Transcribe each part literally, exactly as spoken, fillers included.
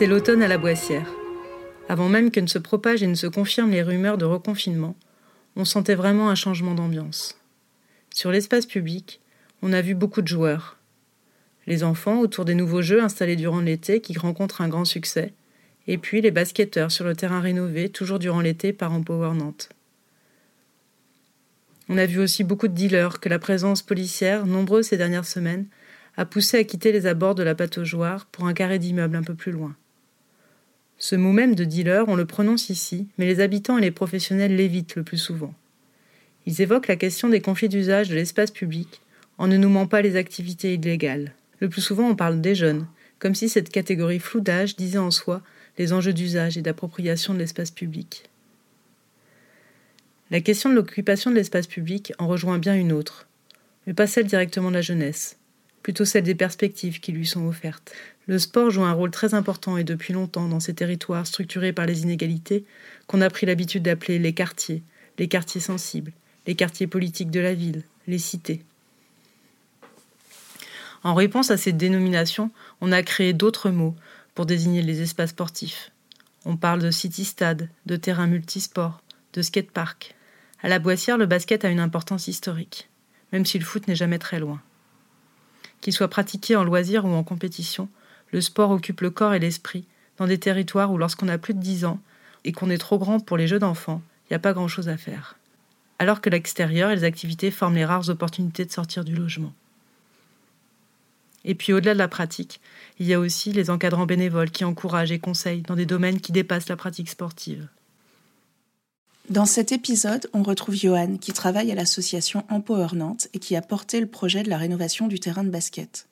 C'est l'automne à la Boissière. Avant même que ne se propagent et ne se confirment les rumeurs de reconfinement, on sentait vraiment un changement d'ambiance. Sur l'espace public, on a vu beaucoup de joueurs. Les enfants autour des nouveaux jeux installés durant l'été qui rencontrent un grand succès, et puis les basketteurs sur le terrain rénové toujours durant l'été par Empower Nantes. On a vu aussi beaucoup de dealers que la présence policière, nombreuse ces dernières semaines, a poussé à quitter les abords de la pataugeoire pour un carré d'immeuble un peu plus loin. Ce mot même de dealer, on le prononce ici, mais les habitants et les professionnels l'évitent le plus souvent. Ils évoquent la question des conflits d'usage de l'espace public en ne nommant pas les activités illégales. Le plus souvent, on parle des jeunes, comme si cette catégorie floue d'âge disait en soi les enjeux d'usage et d'appropriation de l'espace public. La question de l'occupation de l'espace public en rejoint bien une autre, mais pas celle directement de la jeunesse, plutôt celle des perspectives qui lui sont offertes. Le sport joue un rôle très important et depuis longtemps dans ces territoires structurés par les inégalités qu'on a pris l'habitude d'appeler les quartiers, les quartiers sensibles, les quartiers politiques de la ville, les cités. En réponse à ces dénominations, on a créé d'autres mots pour désigner les espaces sportifs. On parle de city-stade, de terrain multisport, de skate-park. À la Boissière, le basket a une importance historique, même si le foot n'est jamais très loin. Qu'il soit pratiqué en loisir ou en compétition, le sport occupe le corps et l'esprit dans des territoires où, lorsqu'on a plus de dix ans et qu'on est trop grand pour les jeux d'enfants, il n'y a pas grand-chose à faire. Alors que l'extérieur et les activités forment les rares opportunités de sortir du logement. Et puis, au-delà de la pratique, il y a aussi les encadrants bénévoles qui encouragent et conseillent dans des domaines qui dépassent la pratique sportive. Dans cet épisode, on retrouve Johan, qui travaille à l'association Empower Nantes et qui a porté le projet de la rénovation du terrain de basket.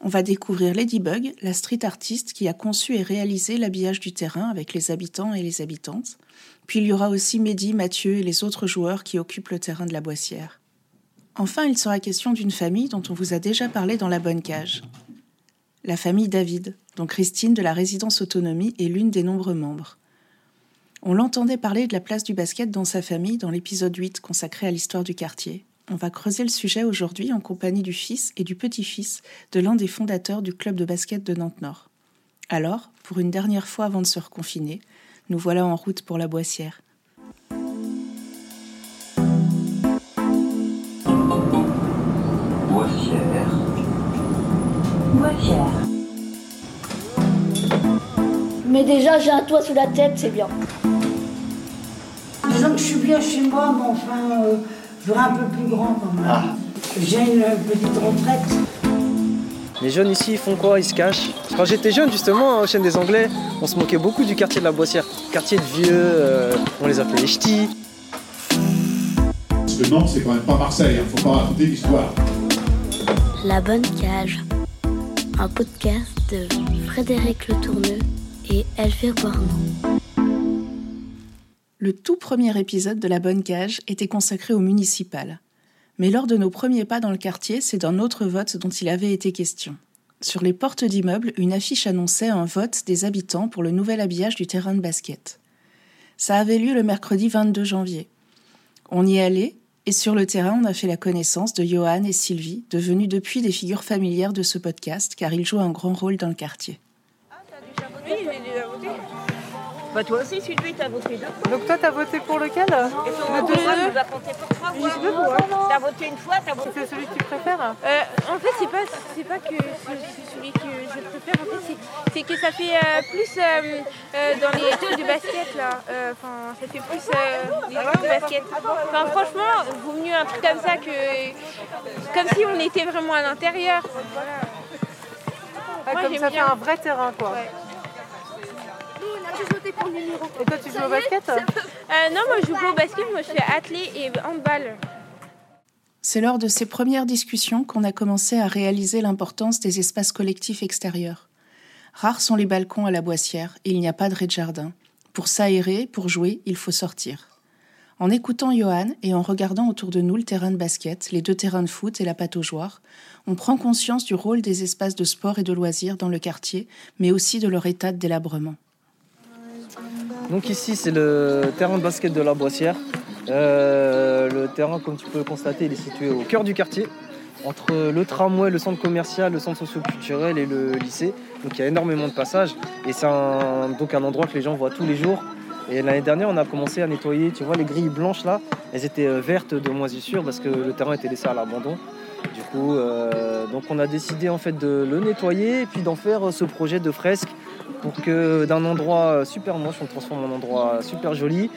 On va découvrir Ladybug, la street artiste qui a conçu et réalisé l'habillage du terrain avec les habitants et les habitantes. Puis il y aura aussi Mehdi, Mathieu et les autres joueurs qui occupent le terrain de la Boissière. Enfin, il sera question d'une famille dont on vous a déjà parlé dans La Bonne Cage. La famille David, dont Christine de la résidence autonomie est l'une des nombreux membres. On l'entendait parler de la place du basket dans sa famille dans l'épisode huit consacré à l'histoire du quartier. On va creuser le sujet aujourd'hui en compagnie du fils et du petit-fils de l'un des fondateurs du club de basket de Nantes-Nord. Alors, pour une dernière fois avant de se reconfiner, nous voilà en route pour la Boissière. Boissière. Boissière. Mais déjà, j'ai un toit sous la tête, c'est bien. Disons que je suis bien chez moi, mais enfin, euh, je veux un peu plus grand quand même. Ah. J'ai une petite retraite. Les jeunes ici, ils font quoi? Ils se cachent. Quand j'étais jeune, justement, au Chêne des Anglais, on se moquait beaucoup du quartier de la Boissière. Quartier de vieux, euh, on les appelait les ch'tis. Parce que Nantes, c'est quand même pas Marseille, hein. Faut pas raconter l'histoire. La Bonne Cage, un podcast de Frédérique Letourneux et Elvire Bornand. Le tout premier épisode de La Bonne Cage était consacré au municipal. Mais lors de nos premiers pas dans le quartier, c'est d'un autre vote dont il avait été question. Sur les portes d'immeubles, une affiche annonçait un vote des habitants pour le nouvel habillage du terrain de basket. Ça avait lieu le mercredi vingt-deux janvier. On y allait, et sur le terrain, on a fait la connaissance de Johan et Sylvie, devenus depuis des figures familières de ce podcast, car ils jouent un grand rôle dans le quartier. Ah, t'as déjà voté? Oui, j'ai déjà voté. Bah toi aussi, Sylvie, t'as voté deux fois. Donc toi, t'as voté pour lequel? Et toi, deux fois, nous a compté pour trois fois. Je veux pour, hein. T'as voté une fois, t'as voté... C'était celui que tu préfères? Euh, en fait, c'est pas, c'est pas que c'est celui que je préfère, en fait, c'est, c'est que ça fait euh, plus euh, euh, dans les jeux de basket, là. Enfin, euh, ça fait plus euh, les jeux de basket. Enfin, franchement, vaut mieux un truc comme ça que... Comme si on était vraiment à l'intérieur. Voilà. Ah, moi, comme ça bien. Fait un vrai terrain, quoi. Ouais. Et toi, tu joues au basket? euh, Non, moi, je joue pas au basket, moi, je suis athlée et handball. C'est lors de ces premières discussions qu'on a commencé à réaliser l'importance des espaces collectifs extérieurs. Rares sont les balcons à la Boissière et il n'y a pas de rez-de-jardin. Pour s'aérer, pour jouer, il faut sortir. En écoutant Johan et en regardant autour de nous le terrain de basket, les deux terrains de foot et la pataugeoire, on prend conscience du rôle des espaces de sport et de loisirs dans le quartier, mais aussi de leur état de délabrement. Donc ici, c'est le terrain de basket de la Boissière. Euh, le terrain, comme tu peux le constater, il est situé au cœur du quartier. entre le tramway, le centre commercial, le centre socio-culturel et le lycée. Donc il y a énormément de passages et c'est un, donc un endroit que les gens voient tous les jours. Et l'année dernière, on a commencé à nettoyer, tu vois, les grilles blanches là, elles étaient vertes de moisissure parce que le terrain était laissé à l'abandon. Du coup, euh, donc on a décidé en fait de le nettoyer et puis d'en faire ce projet de fresque pour que d'un endroit super moche, on le transforme en endroit super joli.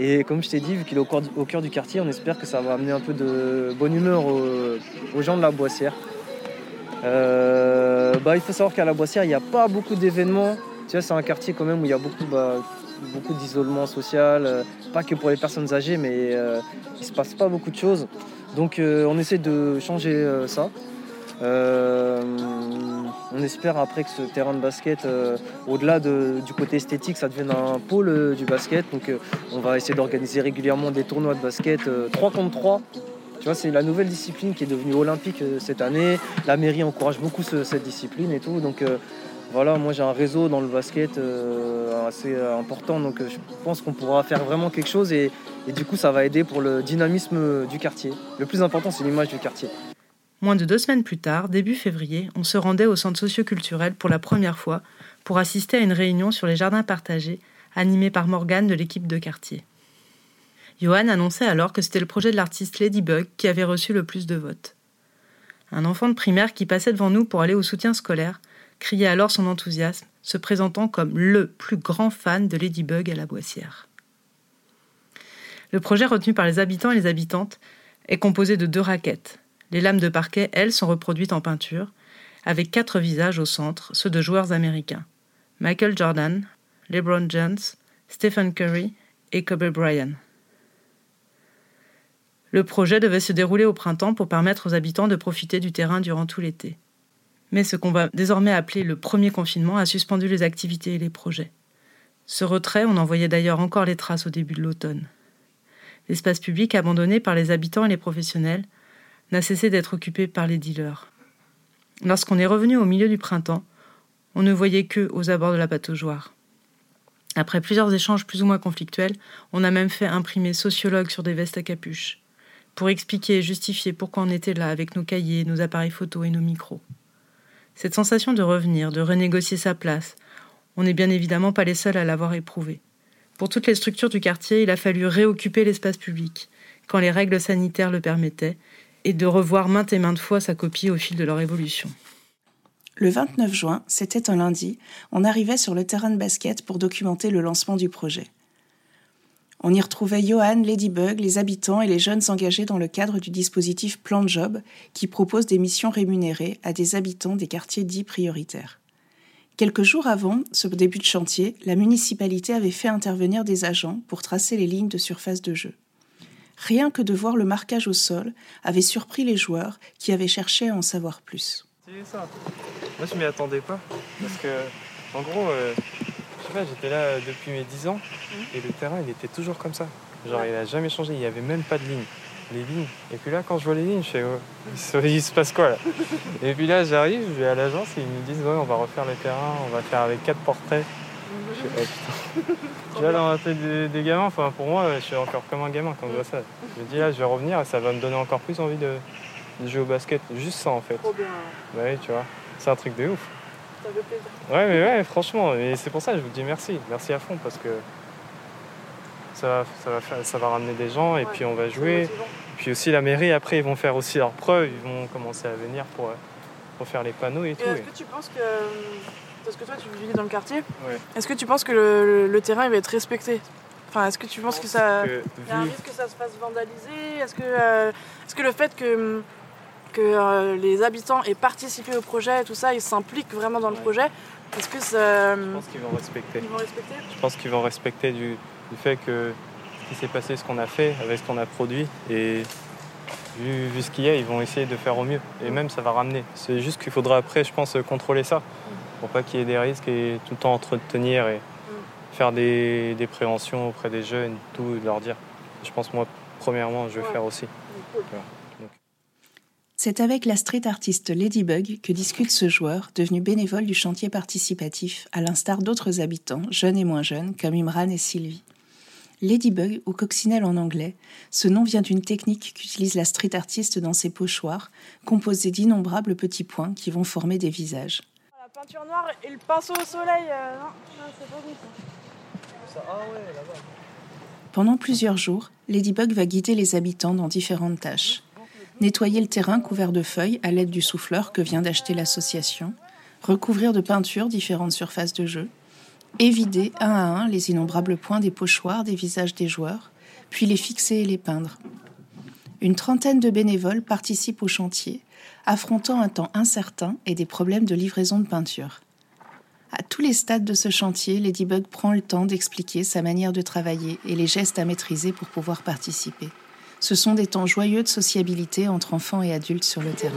Et comme je t'ai dit, vu qu'il est au cœur du quartier, on espère que ça va amener un peu de bonne humeur aux, aux gens de la Boissière. Euh, bah, il faut savoir qu'à la Boissière, il n'y a pas beaucoup d'événements. Tu vois, c'est un quartier quand même où il y a beaucoup, bah, beaucoup d'isolement social, euh, pas que pour les personnes âgées, mais euh, il ne se passe pas beaucoup de choses. Donc euh, on essaie de changer euh, ça. Euh, on espère après que ce terrain de basket, euh, au-delà de, du côté esthétique, ça devienne un pôle euh, du basket. Donc euh, on va essayer d'organiser régulièrement des tournois de basket euh, trois contre trois. Tu vois, c'est la nouvelle discipline qui est devenue olympique euh, cette année. La mairie encourage beaucoup ce, cette discipline et tout. Donc euh, voilà, moi j'ai un réseau dans le basket euh, assez important. Donc euh, je pense qu'on pourra faire vraiment quelque chose et, et du coup ça va aider pour le dynamisme du quartier. Le plus important, c'est l'image du quartier. Moins de deux semaines plus tard, début février, on se rendait au centre socio-culturel pour la première fois pour assister à une réunion sur les jardins partagés animée par Morgane de l'équipe de quartier. Johan annonçait alors que c'était le projet de l'artiste Ladybug qui avait reçu le plus de votes. Un enfant de primaire qui passait devant nous pour aller au soutien scolaire criait alors son enthousiasme, se présentant comme le plus grand fan de Ladybug à la Boissière. Le projet retenu par les habitants et les habitantes est composé de deux raquettes. Les lames de parquet, elles, sont reproduites en peinture, avec quatre visages au centre, ceux de joueurs américains. Michael Jordan, LeBron James, Stephen Curry et Kobe Bryant. Le projet devait se dérouler au printemps pour permettre aux habitants de profiter du terrain durant tout l'été. Mais ce qu'on va désormais appeler le premier confinement a suspendu les activités et les projets. Ce retrait, on en voyait d'ailleurs encore les traces au début de l'automne. L'espace public abandonné par les habitants et les professionnels n'a cessé d'être occupé par les dealers. Lorsqu'on est revenu au milieu du printemps, on ne voyait qu'eux aux abords de la pataugeoire. Après plusieurs échanges plus ou moins conflictuels, on a même fait imprimer sociologues sur des vestes à capuche, pour expliquer et justifier pourquoi on était là avec nos cahiers, nos appareils photos et nos micros. Cette sensation de revenir, de renégocier sa place, on n'est bien évidemment pas les seuls à l'avoir éprouvée. Pour toutes les structures du quartier, il a fallu réoccuper l'espace public, quand les règles sanitaires le permettaient, et de revoir maintes et maintes fois sa copie au fil de leur évolution. Le vingt-neuf juin, c'était un lundi, on arrivait sur le terrain de basket pour documenter le lancement du projet. On y retrouvait Johan, Ladybug, les habitants et les jeunes engagés dans le cadre du dispositif Plan de Job, qui propose des missions rémunérées à des habitants des quartiers dits prioritaires. Quelques jours avant ce début de chantier, la municipalité avait fait intervenir des agents pour tracer les lignes de surface de jeu. Rien que de voir le marquage au sol avait surpris les joueurs qui avaient cherché à en savoir plus. C'est ça. Moi, je m'y attendais pas. Parce que, en gros, euh, je sais pas, j'étais là depuis mes dix ans et le terrain, il était toujours comme ça. Genre, il a jamais changé. Il n'y avait même pas de ligne. Les lignes. Et puis là, quand je vois les lignes, je fais, oh, il se passe quoi là? Et puis là, j'arrive, je vais à l'agence et ils me disent, ouais, on va refaire le terrain, on va faire avec quatre portraits. Je suis, oh, putain. Tu vois, dans la tête des, des gamins, enfin, pour moi, je suis encore comme un gamin quand je vois ça. Je me dis, là, je vais revenir et ça va me donner encore plus envie de, de jouer au basket. Juste ça, en fait. Trop bien. Bah oui, tu vois, c'est un truc de ouf. Ça fait plaisir. Ouais, mais ouais, franchement, et c'est pour ça que je vous dis merci. Merci à fond, parce que ça, ça, va, faire, ça va ramener des gens et ouais, puis on va jouer. Puis aussi, la mairie, après, ils vont faire aussi leurs preuves. Ils vont commencer à venir pour, pour faire les panneaux et, et tout. Est-ce et... que tu penses que... Parce que toi, tu vis dans le quartier. Ouais. Est-ce que tu penses que le, le, le terrain il va être respecté? Enfin, est-ce que tu penses que ça, que, y a un risque que ça se fasse vandaliser? Est-ce que, euh, est-ce que le fait que que euh, les habitants aient participé au projet, tout ça, ils s'impliquent vraiment dans le ouais. projet? Est-ce que ça... Je pense qu'ils vont respecter. Ils vont respecter. Je pense qu'ils vont respecter du, du fait que ce qui s'est passé, ce qu'on a fait, avec ce qu'on a produit, et vu, vu ce qu'il y a, ils vont essayer de faire au mieux. Et même, ça va ramener. C'est juste qu'il faudra après, je pense, contrôler ça. Pour pas qu'il y ait des risques et tout le temps entretenir et mmh. faire des, des préventions auprès des jeunes, tout, et de leur dire. Je pense, moi, premièrement, je vais ouais. faire aussi. Cool. Voilà. Donc. C'est avec la street artiste Ladybug que discute ce joueur, devenu bénévole du chantier participatif, à l'instar d'autres habitants, jeunes et moins jeunes, comme Imran et Sylvie. Ladybug, ou coccinelle en anglais, ce nom vient d'une technique qu'utilise la street artiste dans ses pochoirs, composée d'innombrables petits points qui vont former des visages. La peinture noire et le pinceau au soleil, euh, non, non, c'est pas bon ça. Ah ouais, là-bas. Pendant plusieurs jours, Ladybug va guider les habitants dans différentes tâches. Nettoyer le terrain couvert de feuilles à l'aide du souffleur que vient d'acheter l'association, recouvrir de peinture différentes surfaces de jeu, évider un à un les innombrables points des pochoirs des visages des joueurs, puis les fixer et les peindre. Une trentaine de bénévoles participent au chantier, affrontant un temps incertain et des problèmes de livraison de peinture. À tous les stades de ce chantier, Ladybug prend le temps d'expliquer sa manière de travailler et les gestes à maîtriser pour pouvoir participer. Ce sont des temps joyeux de sociabilité entre enfants et adultes sur le terrain.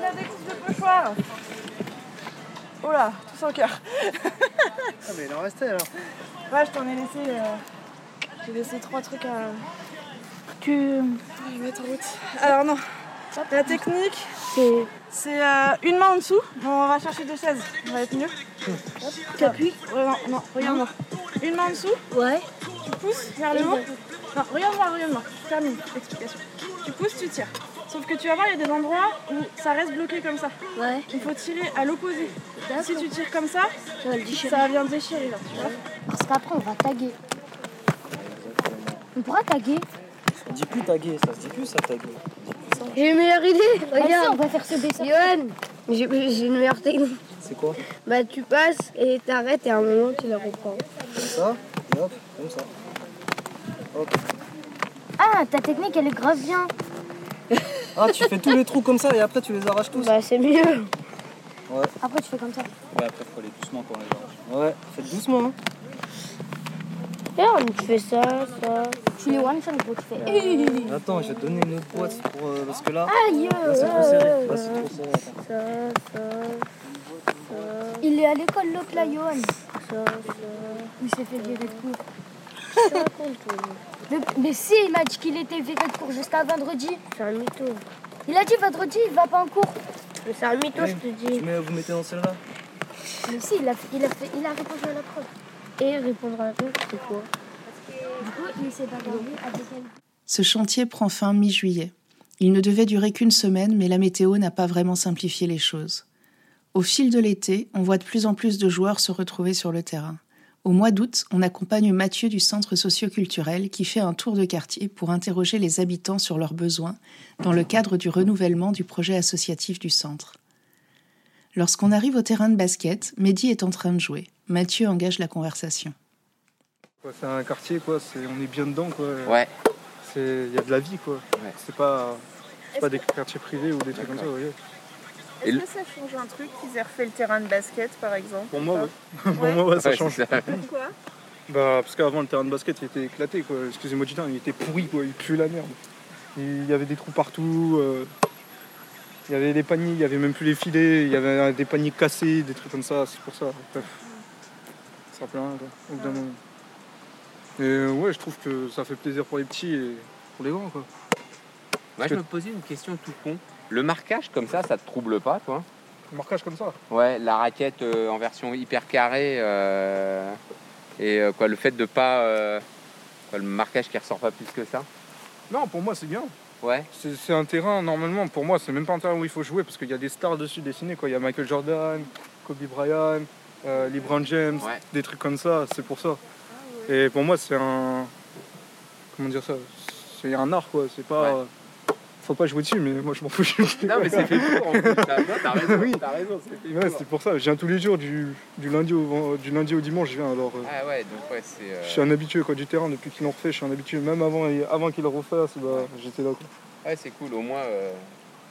La technique de pochoir. Oh là, tout sans cœur. Ah mais il en restait alors. Ouais, je t'en ai laissé... Euh, j'ai laissé trois trucs à... Que... Je vais mettre en route. Alors non, la technique, c'est, c'est euh, une main en dessous. On va chercher deux chaises, on va être mieux. Tu appuies ? Non, non, regarde-moi. Une main en dessous. Ouais. Tu pousses vers le haut. Non, regarde-moi, regarde-moi, je termine l'explication. Tu pousses, tu tires. Sauf que tu vas voir, il y a des endroits où ça reste bloqué comme ça. Ouais. Il faut tirer à l'opposé. D'accord. Si tu tires comme ça, ça va, ça va bien déchirer. Là, tu vois. Parce qu'après, on va taguer. On pourra taguer. On dit plus taguer, ça se dit plus ça taguer. J'ai une meilleure idée. Regarde, ah, ça, on va faire ce dessin. Yoann, j'ai, j'ai une meilleure technique. C'est quoi ? Bah, tu passes et t'arrêtes et à un moment, tu la reprends. Comme ça ? Hop, comme ça. Okay. Ah, ta technique, elle est grave bien. Ah, tu fais tous les trous comme ça et après tu les arraches tous. Bah, c'est mieux. Ouais. Après, tu fais comme ça. Ouais, après, faut aller doucement quand on les arrache. Ouais, faites doucement. Hein. Et là, on fait ça, ça. Tu les one, ça ne peut que faire. Attends, je vais te donner une autre boîte pour. Euh, parce que là, aïe, là, c'est trop serré. Là, c'est trop serré. Ça, ça, ça. Il est à l'école, l'autre là, Johan. Ça, ça. Il s'est fait virer de cours. Mais, mais si, il m'a dit qu'il était viré de cours jusqu'à vendredi. C'est un mytho. Il a dit vendredi, il va pas en cours. Mais c'est un mytho, oui, je te dis. Mais vous mettez dans celle-là. Mais si, il a, il a, fait, il a répondu à la preuve. Et il répondra à la preuve, c'est quoi ? Du coup, il s'est bagarré avec elle. Ce chantier prend fin mi-juillet. Il ne devait durer qu'une semaine, mais la météo n'a pas vraiment simplifié les choses. Au fil de l'été, on voit de plus en plus de joueurs se retrouver sur le terrain. Au mois d'août, on accompagne Mathieu du centre socio-culturel qui fait un tour de quartier pour interroger les habitants sur leurs besoins dans le cadre du renouvellement du projet associatif du centre. Lorsqu'on arrive au terrain de basket, Mehdi est en train de jouer. Mathieu engage la conversation. C'est un quartier, quoi. C'est, on est bien dedans, quoi. Ouais. Il y a de la vie, quoi. Ouais. C'est pas, c'est pas des quartiers privés ou des trucs D'accord. comme ça, vous voyez. Est-ce que ça change un truc qu'ils aient refait le terrain de basket, par exemple ? Pour moi, oui. Pour moi, ouais, ça ouais, change. Pourquoi ? Bah, parce qu'avant, le terrain de basket, il était éclaté, quoi. Excusez-moi du terme, il était pourri, quoi. Il puait la merde. Il y avait des trous partout. Euh... Il y avait des paniers, il y avait même plus les filets. Il y avait des paniers cassés, des trucs comme ça. C'est pour ça. Bref. Ça rappelle rien, quoi. Au bout d'un moment. Et ouais, je trouve que ça fait plaisir pour les petits et pour les grands, quoi. Moi, je me posais une question tout con. Le marquage comme ça, ça te trouble pas, toi ? Le marquage comme ça ? Ouais, la raquette euh, en version hyper carrée euh, et euh, quoi, le fait de pas euh, quoi, le marquage qui ressort pas plus que ça. Non, pour moi c'est bien. Ouais. C'est, c'est un terrain normalement. Pour moi, c'est même pas un terrain où il faut jouer parce qu'il y a des stars dessus dessinées, quoi. Il y a Michael Jordan, Kobe Bryant, euh, LeBron James, ouais. Des trucs comme ça. C'est pour ça. Ah ouais. Et pour moi, c'est un comment dire ça ? C'est un art, quoi. C'est pas. Ouais. Faut pas jouer dessus, mais moi je m'en fous. Non, mais c'est fait pour en plus. T'as, t'as raison, oui. t'as raison. C'est, ouais, c'est pour ça, je viens tous les jours, du, du, lundi, au, du lundi au dimanche, je viens alors. Euh, ah ouais, donc ouais, c'est. Euh... Je suis un habitué quoi, du terrain, depuis qu'il en refait, je suis un habitué. Même avant, avant qu'il le refasse, bah, ouais. J'étais là. Quoi. Ouais, c'est cool, au moins euh,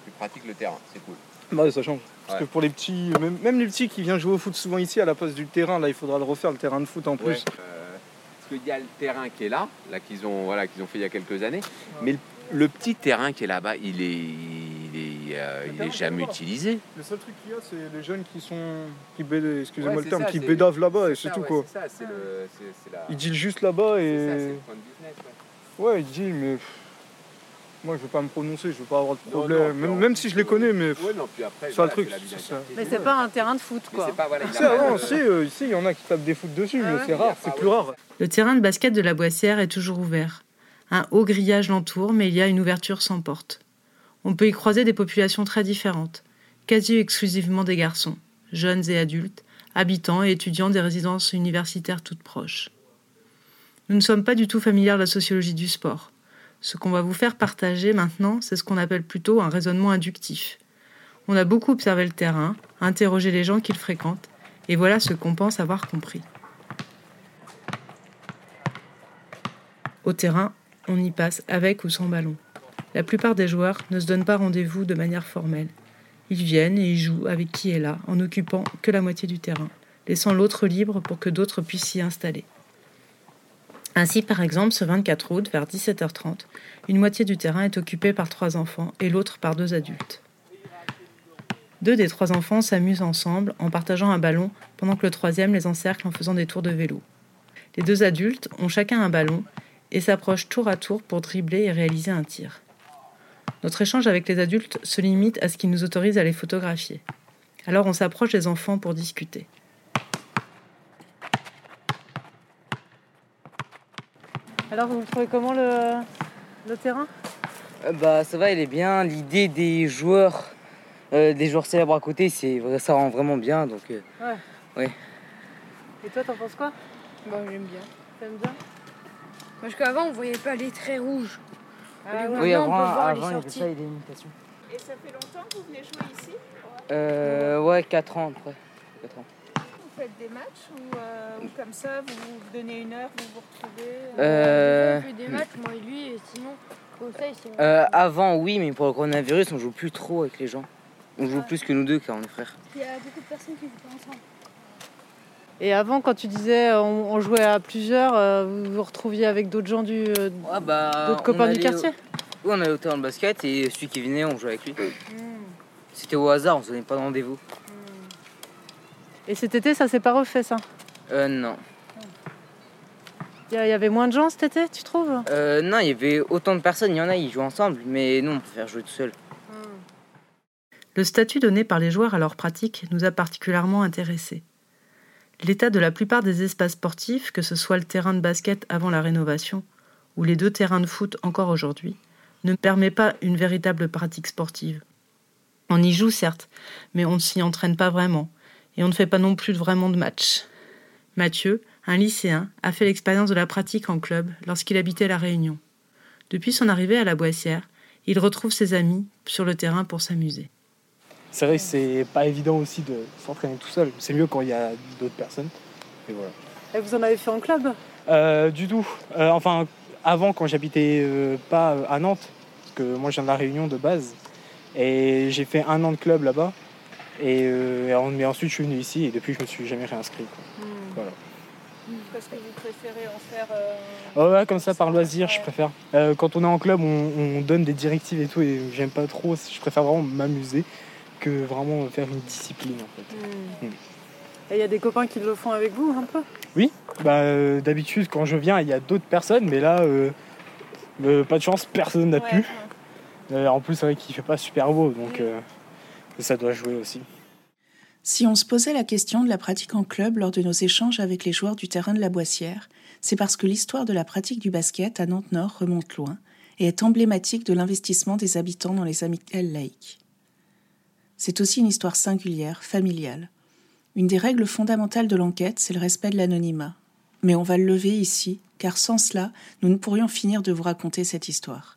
tu pratiques le terrain, c'est cool. Bah, ça change. Parce ouais. que pour les petits, même, même les petits qui viennent jouer au foot souvent ici, à la place du terrain, là il faudra le refaire, le terrain de foot en plus. Ouais. Euh, parce qu'il y a le terrain qui est là, là qu'ils ont, voilà, qu'ils ont fait il y a quelques années, ouais. mais le Le petit terrain qui est là-bas, il est, il est, euh, il est jamais utilisé. Le seul truc qu'il y a, c'est les jeunes qui sont, qui bédavent, excusez-moi ouais, le terme, ça, qui bédavent là-bas c'est et c'est ça, tout ouais, quoi. C'est ça, c'est le, c'est, c'est la... Ils dealent juste là-bas et. C'est ça, c'est le point de business. Ouais, ouais ils dealent, mais Moi, je veux pas me prononcer, je veux pas avoir de problème, non, non, même si je les connais, mais ouais, non, puis après, ça, voilà, le truc. Ça. Mais c'est pas un terrain de foot, quoi. Pas, voilà, il ah, non, si, euh, ici, il y en a qui tapent des foot dessus, ah, mais ouais, c'est rare, c'est plus rare. Le terrain de basket de la Boissière est toujours ouvert. Un haut grillage l'entoure, mais il y a une ouverture sans porte. On peut y croiser des populations très différentes, quasi exclusivement des garçons, jeunes et adultes, habitants et étudiants des résidences universitaires toutes proches. Nous ne sommes pas du tout familières de la sociologie du sport. Ce qu'on va vous faire partager maintenant, c'est ce qu'on appelle plutôt un raisonnement inductif. On a beaucoup observé le terrain, interrogé les gens qu'il fréquente, et voilà ce qu'on pense avoir compris. Au terrain, on y passe avec ou sans ballon. La plupart des joueurs ne se donnent pas rendez-vous de manière formelle. Ils viennent et ils jouent avec qui est là, en occupant que la moitié du terrain, laissant l'autre libre pour que d'autres puissent s'y installer. Ainsi, par exemple, ce vingt-quatre août, vers dix-sept heures trente, une moitié du terrain est occupée par trois enfants et l'autre par deux adultes. Deux des trois enfants s'amusent ensemble en partageant un ballon pendant que le troisième les encercle en faisant des tours de vélo. Les deux adultes ont chacun un ballon et s'approchent tour à tour pour dribbler et réaliser un tir. Notre échange avec les adultes se limite à ce qui nous autorise à les photographier. Alors on s'approche des enfants pour discuter. Alors, vous trouvez comment le, le terrain ? euh, Bah, ça va, il est bien. L'idée des joueurs, euh, des joueurs célèbres à côté, c'est ça rend vraiment bien. Donc, euh, ouais. Ouais. Et toi, t'en penses quoi ? Bah, j'aime bien. T'aimes bien ? Parce qu'avant, on voyait pas les traits rouges. Ah, ouais. Oui, avant, on peut voir avant, les sorties. Il y avait pas les limitations. Et ça fait longtemps que vous venez jouer ici ? euh, Ouais, quatre ans après. quatre ans. Vous faites des matchs ou, euh, ou comme ça, vous vous donnez une heure, vous vous retrouvez euh... Vous faites des matchs, moi et lui, et sinon, au conseil, c'est... Euh, avant, oui, mais pour le coronavirus, on joue plus trop avec les gens. On joue ouais. plus que nous deux, car on est frères. Il y a beaucoup de personnes qui jouent pas ensemble. Et avant, quand tu disais on, on jouait à plusieurs, vous vous retrouviez avec d'autres gens, du, ah bah, d'autres copains du quartier ? au... Oui, on allait au terrain de basket et celui qui venait, on jouait avec lui. Mm. C'était au hasard, on se donnait pas de rendez-vous. Et cet été, ça s'est pas refait, ça ? Euh, non. Il y avait moins de gens cet été, tu trouves ? Euh, non, il y avait autant de personnes. Il y en a, ils jouent ensemble, mais non, on préfère jouer tout seul. Le statut donné par les joueurs à leur pratique nous a particulièrement intéressés. L'état de la plupart des espaces sportifs, que ce soit le terrain de basket avant la rénovation ou les deux terrains de foot encore aujourd'hui, ne permet pas une véritable pratique sportive. On y joue, certes, mais on ne s'y entraîne pas vraiment. Et on ne fait pas non plus vraiment de match. Mathieu, un lycéen, a fait l'expérience de la pratique en club lorsqu'il habitait La Réunion. Depuis son arrivée à la Boissière, il retrouve ses amis sur le terrain pour s'amuser. C'est vrai que c'est pas évident aussi de s'entraîner tout seul. C'est mieux quand il y a d'autres personnes. Et voilà. Et vous en avez fait en club ? euh, Du tout. Euh, enfin, avant, quand j'habitais euh, pas à Nantes, parce que moi je viens de La Réunion de base, et j'ai fait un an de club là-bas. Et euh, mais ensuite, je suis venu ici et depuis, je me suis jamais réinscrit. Quoi. Mmh. Voilà. Parce que vous préférez en faire euh... oh ouais, comme ça, par loisir, je préfère. Euh, quand on est en club, on, on donne des directives et tout, et j'aime pas trop. Je préfère vraiment m'amuser que vraiment faire une discipline, en fait. Mmh. Mmh. Et il y a des copains qui le font avec vous, un peu ? Oui. Bah, euh, d'habitude, quand je viens, il y a d'autres personnes, mais là, euh, euh, pas de chance, personne n'a ouais, pu. Ouais. Euh, en plus, c'est vrai qu'il fait pas super beau, donc... Mmh. Euh, Et ça doit jouer aussi. Si on se posait la question de la pratique en club lors de nos échanges avec les joueurs du terrain de la Boissière, c'est parce que l'histoire de la pratique du basket à Nantes-Nord remonte loin et est emblématique de l'investissement des habitants dans les amicales laïques. C'est aussi une histoire singulière, familiale. Une des règles fondamentales de l'enquête, c'est le respect de l'anonymat. Mais on va le lever ici, car sans cela, nous ne pourrions finir de vous raconter cette histoire.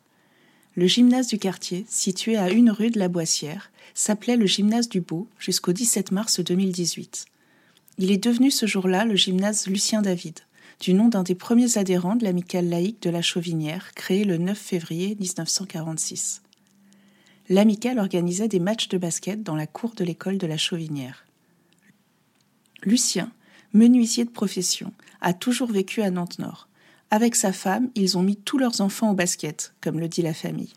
Le gymnase du quartier, situé à une rue de la Boissière, s'appelait le gymnase du Beau jusqu'au dix-sept mars deux mille dix-huit. Il est devenu ce jour-là le gymnase Lucien David, du nom d'un des premiers adhérents de l'amicale laïque de la Chauvinière, créé le neuf février dix-neuf cent quarante-six. L'amicale organisait des matchs de basket dans la cour de l'école de la Chauvinière. Lucien, menuisier de profession, a toujours vécu à Nantes-Nord. Avec sa femme, ils ont mis tous leurs enfants au basket, comme le dit la famille.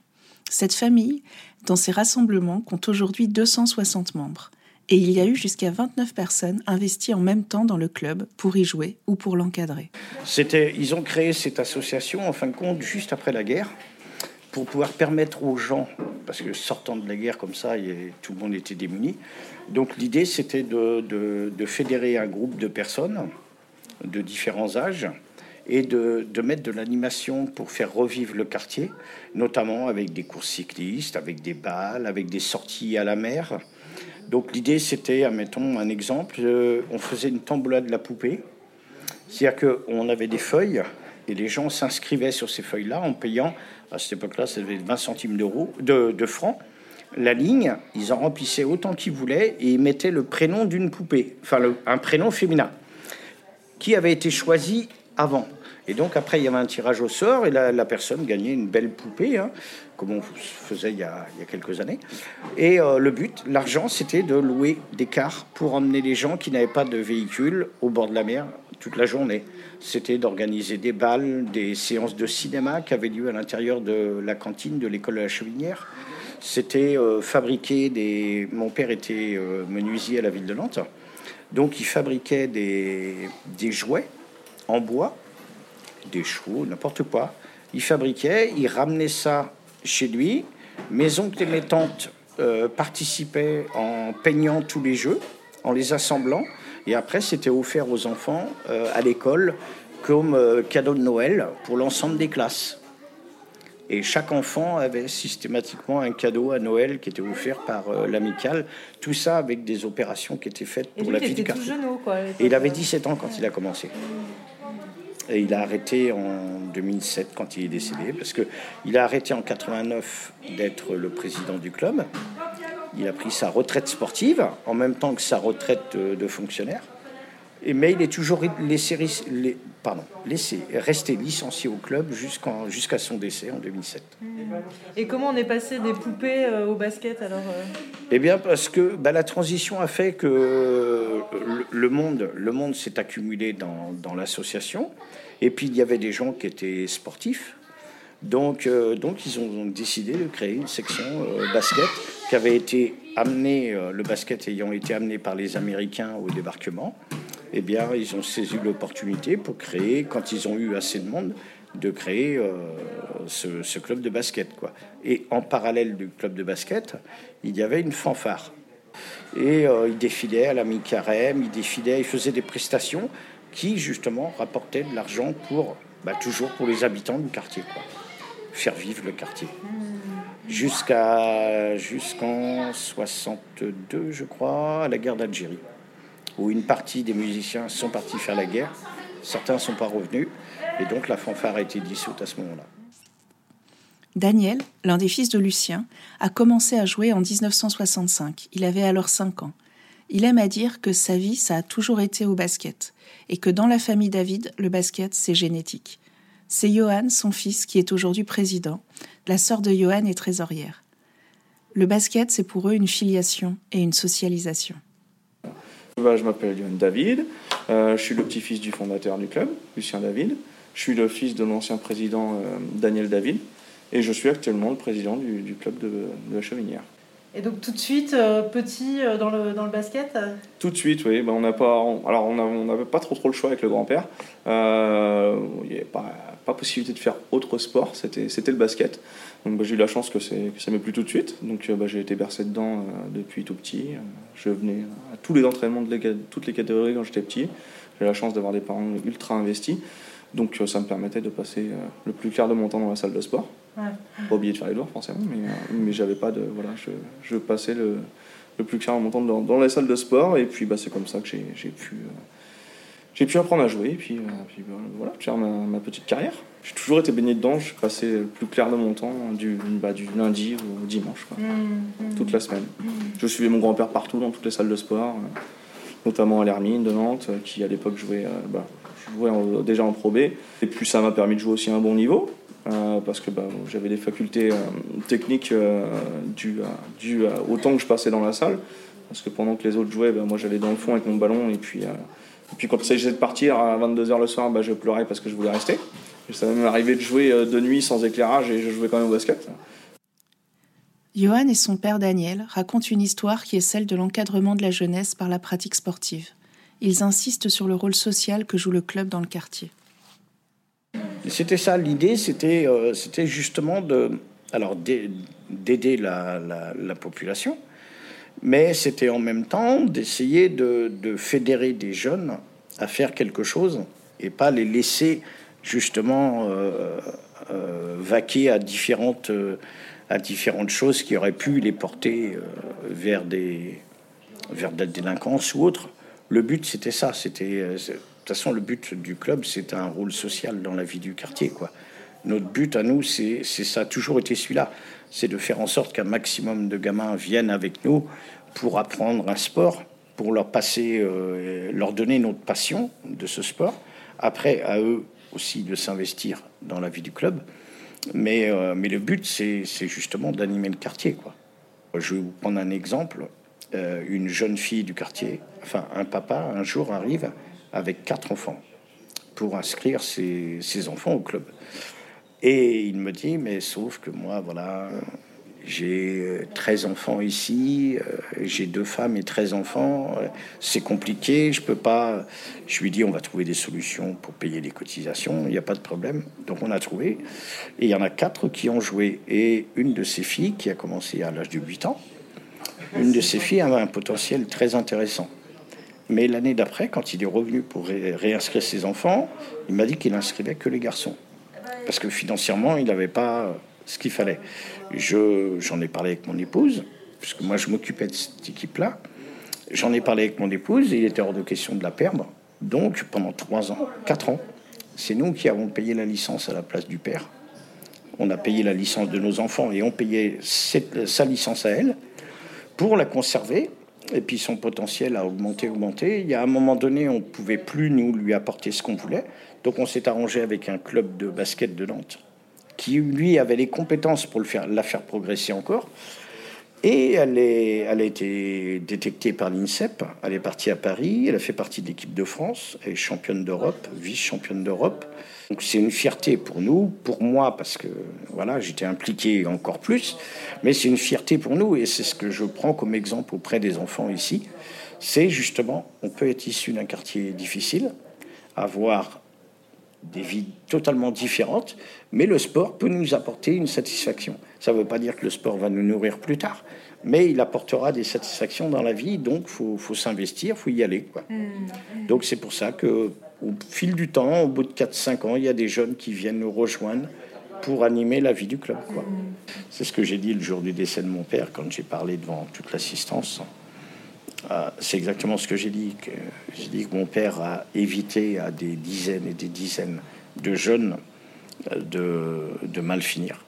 Cette famille, dans ses rassemblements, compte aujourd'hui deux cent soixante membres. Et il y a eu jusqu'à vingt-neuf personnes investies en même temps dans le club pour y jouer ou pour l'encadrer. C'était, ils ont créé cette association, en fin de compte, juste après la guerre. pour pouvoir permettre aux gens, parce que sortant de la guerre comme ça, et tout le monde était démuni. Donc l'idée, c'était de, de, de fédérer un groupe de personnes de différents âges et de, de mettre de l'animation pour faire revivre le quartier, notamment avec des courses cyclistes, avec des balles, avec des sorties à la mer. Donc l'idée, c'était, admettons un exemple, euh, on faisait une tombola de la poupée, c'est-à-dire qu'on avait des feuilles et les gens s'inscrivaient sur ces feuilles-là en payant, à cette époque-là, ça devait être vingt centimes d'euros, de, de francs, la ligne, ils en remplissaient autant qu'ils voulaient et ils mettaient le prénom d'une poupée, enfin le, un prénom féminin, qui avait été choisi avant. Et donc après, il y avait un tirage au sort et la, la personne gagnait une belle poupée, hein, comme on faisait il y a, il y a quelques années. Et euh, le but, l'argent, c'était de louer des cars pour emmener les gens qui n'avaient pas de véhicule au bord de la mer toute la journée. C'était d'organiser des balles, des séances de cinéma qui avaient lieu à l'intérieur de la cantine de l'école de la Chauvinière. C'était euh, fabriquer des... Mon père était euh, menuisier à la ville de Nantes, donc il fabriquait des, des jouets en bois, des chevaux, n'importe quoi. Il fabriquait, il ramenait ça chez lui. Mes oncles et mes tantes euh, participaient en peignant tous les jeux, en les assemblant. Et après, c'était offert aux enfants euh, à l'école comme euh, cadeau de Noël pour l'ensemble des classes. Et chaque enfant avait systématiquement un cadeau à Noël qui était offert par euh, l'amicale. Tout ça avec des opérations qui étaient faites pour la vie du quartier. Et il avait dix-sept ans quand il a commencé. Et il a arrêté en deux mille sept quand il est décédé, parce qu'il a arrêté en quatre-vingt-neuf d'être le président du club. Il a pris sa retraite sportive en même temps que sa retraite de fonctionnaire. Et, mais il est toujours laissé, les, pardon, laissé rester licencié au club jusqu'en, jusqu'à son décès en deux mille sept. Et comment on est passé des poupées euh, au basket alors euh... Eh bien parce que bah, la transition a fait que euh, le, le monde, le monde s'est accumulé dans, dans l'association. Et puis il y avait des gens qui étaient sportifs. Donc, euh, donc ils ont décidé de créer une section euh, basket qui avait été amenée, euh, le basket ayant été amené par les Américains au débarquement. Eh bien, ils ont saisi l'opportunité pour créer, quand ils ont eu assez de monde, de créer euh, ce, ce club de basket, quoi. Et en parallèle du club de basket, il y avait une fanfare. Et euh, ils défilaient à la mi-carême, ils défilaient, ils faisaient des prestations qui, justement, rapportaient de l'argent pour, bah, toujours pour les habitants du quartier, quoi. Faire vivre le quartier. Jusqu'à, jusqu'en soixante-deux, je crois, à la guerre d'Algérie, où une partie des musiciens sont partis faire la guerre, certains ne sont pas revenus, et donc la fanfare a été dissoute à ce moment-là. Daniel, l'un des fils de Lucien, a commencé à jouer en dix-neuf cent soixante-cinq. Il avait alors cinq ans. Il aime à dire que sa vie, ça a toujours été au basket, et que dans la famille David, le basket, c'est génétique. C'est Johan, son fils, qui est aujourd'hui président. La sœur de Johan est trésorière. Le basket, c'est pour eux une filiation et une socialisation. Je m'appelle Lucien David, euh, je suis le petit-fils du fondateur du club, Lucien David. Je suis le fils de l'ancien président euh, Daniel David et je suis actuellement le président du, du club de, de la Chauvinière. Et donc tout de suite, euh, petit, euh, dans, le, dans le basket euh... Tout de suite, oui. Ben, on n'a pas, on, alors on a, on n'avait pas trop, trop le choix avec le grand-père. Euh, il n'y avait pas, pas possibilité de faire autre sport, c'était, c'était le basket. Donc ben, j'ai eu la chance que, c'est, que ça m'ait plu tout de suite. Donc ben, j'ai été bercé dedans euh, depuis tout petit. Je venais à tous les entraînements de les, toutes les catégories quand j'étais petit. J'ai eu la chance d'avoir des parents ultra investis. Donc euh, ça me permettait de passer euh, le plus clair de mon temps dans la salle de sport. Ouais. Pas oublié de faire les devoirs forcément, mais, mais j'avais pas de voilà, je, je passais le, le plus clair en montant dans, dans les salles de sport et puis bah c'est comme ça que j'ai, j'ai pu euh, j'ai pu apprendre à jouer et puis, euh, puis bah, voilà faire ma, ma petite carrière. J'ai toujours été baigné dedans, je passais le plus clair de mon temps du bah, du lundi au dimanche quoi, mmh, mmh. toute la semaine. Mmh. Je suivais mon grand-père partout dans toutes les salles de sport, euh, notamment à l'Hermine de Nantes qui à l'époque jouait euh, bah, jouait en, déjà en Pro B et puis ça m'a permis de jouer aussi à un bon niveau. Euh, parce que bah, j'avais des facultés euh, techniques euh, dues, euh, dues euh, au temps que je passais dans la salle parce que pendant que les autres jouaient, bah, moi j'allais dans le fond avec mon ballon et puis, euh, et puis quand il s'agissait de partir à vingt-deux heures le soir, bah, je pleurais parce que je voulais rester. Ça m'est arrivé de jouer euh, de nuit sans éclairage et je jouais quand même au basket. Johan et son père Daniel racontent une histoire qui est celle de l'encadrement de la jeunesse par la pratique sportive. Ils insistent sur le rôle social que joue le club dans le quartier. C'était ça l'idée, c'était, euh, c'était justement de, alors d'aider la, la, la population, mais c'était en même temps d'essayer de, de fédérer des jeunes à faire quelque chose et pas les laisser justement euh, euh, vaquer à différentes, euh, à différentes choses qui auraient pu les porter euh, vers, des, vers de la délinquance ou autre. Le but, c'était ça. C'était, euh, de toute façon, le but du club, c'est un rôle social dans la vie du quartier, quoi. Notre but à nous, c'est, c'est ça, a toujours été celui-là. C'est de faire en sorte qu'un maximum de gamins viennent avec nous pour apprendre un sport, pour leur passer, euh, leur donner notre passion de ce sport. Après, à eux aussi de s'investir dans la vie du club. Mais, euh, mais le but, c'est, c'est justement d'animer le quartier, quoi. Je vais vous prendre un exemple. Euh, une jeune fille du quartier, enfin un papa, un jour arrive avec quatre enfants pour inscrire ses, ses enfants au club. Et il me dit, mais sauf que moi, voilà, j'ai treize enfants ici, j'ai deux femmes et treize enfants, c'est compliqué, je peux pas... Je lui dis, on va trouver des solutions pour payer les cotisations, il n'y a pas de problème. Donc on a trouvé, et il y en a quatre qui ont joué. Et une de ces filles, qui a commencé à l'âge de huit ans, une de ces filles avait un potentiel très intéressant. Mais l'année d'après, quand il est revenu pour ré- réinscrire ses enfants, il m'a dit qu'il n'inscrivait que les garçons. Parce que financièrement, il n'avait pas ce qu'il fallait. Je, j'en ai parlé avec mon épouse, puisque moi, je m'occupais de cette équipe-là. J'en ai parlé avec mon épouse, et il était hors de question de la perdre. Donc, pendant trois ans, quatre ans, c'est nous qui avons payé la licence à la place du père. On a payé la licence de nos enfants, et on payait cette, sa licence à elle pour la conserver. Et puis, son potentiel a augmenté, augmenté. Il y a un moment donné, on ne pouvait plus, nous, lui apporter ce qu'on voulait. Donc, on s'est arrangé avec un club de basket de Nantes qui, lui, avait les compétences pour le faire, la faire progresser encore. Et elle, est, elle a été détectée par l'INSEP. Elle est partie à Paris. Elle a fait partie de l'équipe de France. Elle est championne d'Europe, vice-championne d'Europe. Donc, c'est une fierté pour nous, pour moi, parce que, voilà, j'étais impliqué encore plus. Mais c'est une fierté pour nous. Et c'est ce que je prends comme exemple auprès des enfants ici. C'est, justement, on peut être issu d'un quartier difficile, avoir des vies totalement différentes, mais le sport peut nous apporter une satisfaction. Ça ne veut pas dire que le sport va nous nourrir plus tard, mais il apportera des satisfactions dans la vie, donc il faut, faut s'investir, il faut y aller, quoi. Mmh. Donc c'est pour ça qu'au fil du temps, au bout de quatre cinq ans, il y a des jeunes qui viennent nous rejoindre pour animer la vie du club, quoi. Mmh. C'est ce que j'ai dit le jour du décès de mon père, quand j'ai parlé devant toute l'assistance. Ah, c'est exactement ce que j'ai dit. Que, j'ai dit que mon père a évité à des dizaines et des dizaines de jeunes de, de mal finir,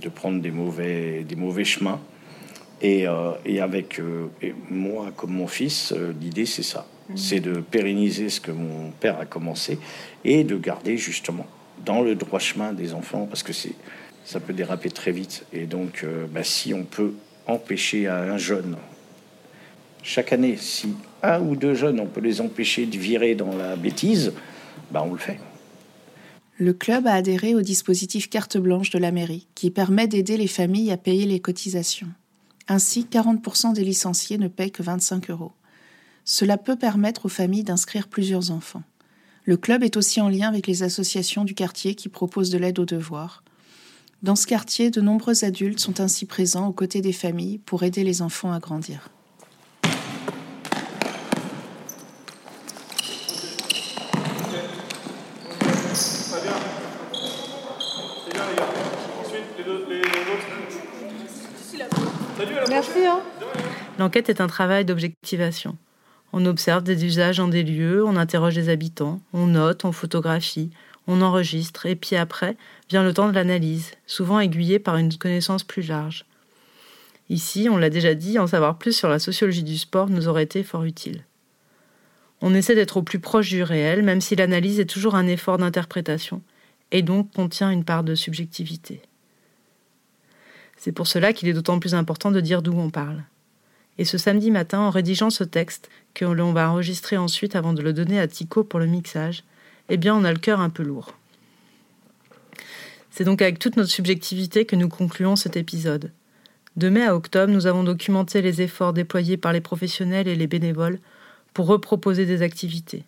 de prendre des mauvais, des mauvais chemins. Et, euh, et avec euh, et moi, comme mon fils, euh, l'idée, c'est ça. Mmh. C'est de pérenniser ce que mon père a commencé et de garder, justement, dans le droit chemin des enfants, parce que c'est, ça peut déraper très vite. Et donc, euh, bah, si on peut empêcher à un jeune... Chaque année, si un ou deux jeunes, on peut les empêcher de virer dans la bêtise, bah on le fait. Le club a adhéré au dispositif carte blanche de la mairie, qui permet d'aider les familles à payer les cotisations. Ainsi, quarante pour cent des licenciés ne payent que vingt-cinq euros. Cela peut permettre aux familles d'inscrire plusieurs enfants. Le club est aussi en lien avec les associations du quartier qui proposent de l'aide aux devoirs. Dans ce quartier, de nombreux adultes sont ainsi présents aux côtés des familles pour aider les enfants à grandir. Merci, hein. L'enquête est un travail d'objectivation. On observe des usages dans des lieux, on interroge les habitants, on note, on photographie, on enregistre, et puis après vient le temps de l'analyse, souvent aiguillé par une connaissance plus large. Ici, on l'a déjà dit, en savoir plus sur la sociologie du sport nous aurait été fort utile. On essaie d'être au plus proche du réel, même si l'analyse est toujours un effort d'interprétation, et donc contient une part de subjectivité. C'est pour cela qu'il est d'autant plus important de dire d'où on parle. Et ce samedi matin, en rédigeant ce texte, que l'on va enregistrer ensuite avant de le donner à Tiko pour le mixage, eh bien on a le cœur un peu lourd. C'est donc avec toute notre subjectivité que nous concluons cet épisode. De mai à octobre, nous avons documenté les efforts déployés par les professionnels et les bénévoles pour reproposer des activités.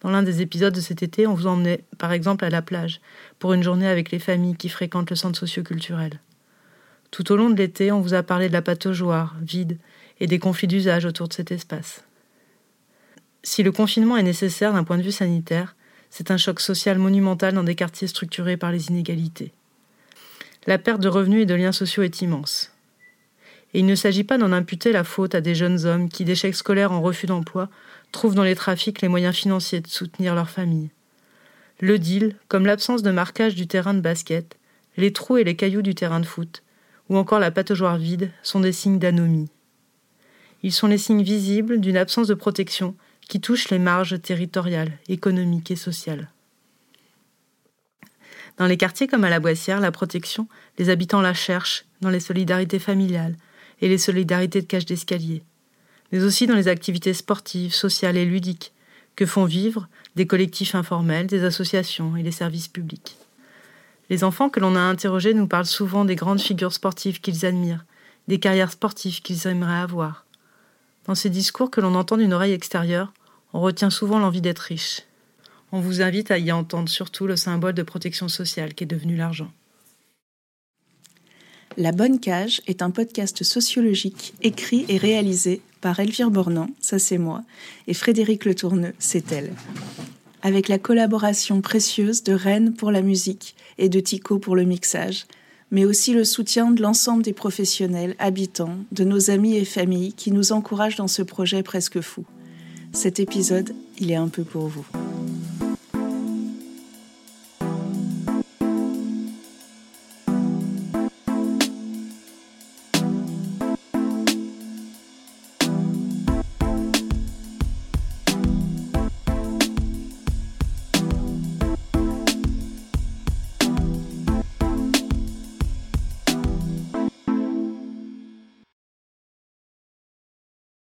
Dans l'un des épisodes de cet été, on vous emmenait par exemple à la plage pour une journée avec les familles qui fréquentent le centre socioculturel. Tout au long de l'été, on vous a parlé de la pataugeoire, vide, et des conflits d'usage autour de cet espace. Si le confinement est nécessaire d'un point de vue sanitaire, c'est un choc social monumental dans des quartiers structurés par les inégalités. La perte de revenus et de liens sociaux est immense. Et il ne s'agit pas d'en imputer la faute à des jeunes hommes qui, d'échecs scolaires en refus d'emploi, trouvent dans les trafics les moyens financiers de soutenir leur famille. Le deal, comme l'absence de marquage du terrain de basket, les trous et les cailloux du terrain de foot, ou encore la pataugeoire vide, sont des signes d'anomie. Ils sont les signes visibles d'une absence de protection qui touche les marges territoriales, économiques et sociales. Dans les quartiers comme à la Boissière, la protection, les habitants la cherchent dans les solidarités familiales et les solidarités de cages d'escalier, mais aussi dans les activités sportives, sociales et ludiques que font vivre des collectifs informels, des associations et les services publics. Les enfants que l'on a interrogés nous parlent souvent des grandes figures sportives qu'ils admirent, des carrières sportives qu'ils aimeraient avoir. Dans ces discours que l'on entend d'une oreille extérieure, on retient souvent l'envie d'être riche. On vous invite à y entendre surtout le symbole de protection sociale qui est devenu l'argent. La Bonne Cage est un podcast sociologique écrit et réalisé par Elvire Bornand, ça c'est moi, et Frédérique Letourneux, c'est elle. Avec la collaboration précieuse de Ren pour la musique et de Tiko pour le mixage, mais aussi le soutien de l'ensemble des professionnels, habitants, de nos amis et familles qui nous encouragent dans ce projet presque fou. Cet épisode, il est un peu pour vous.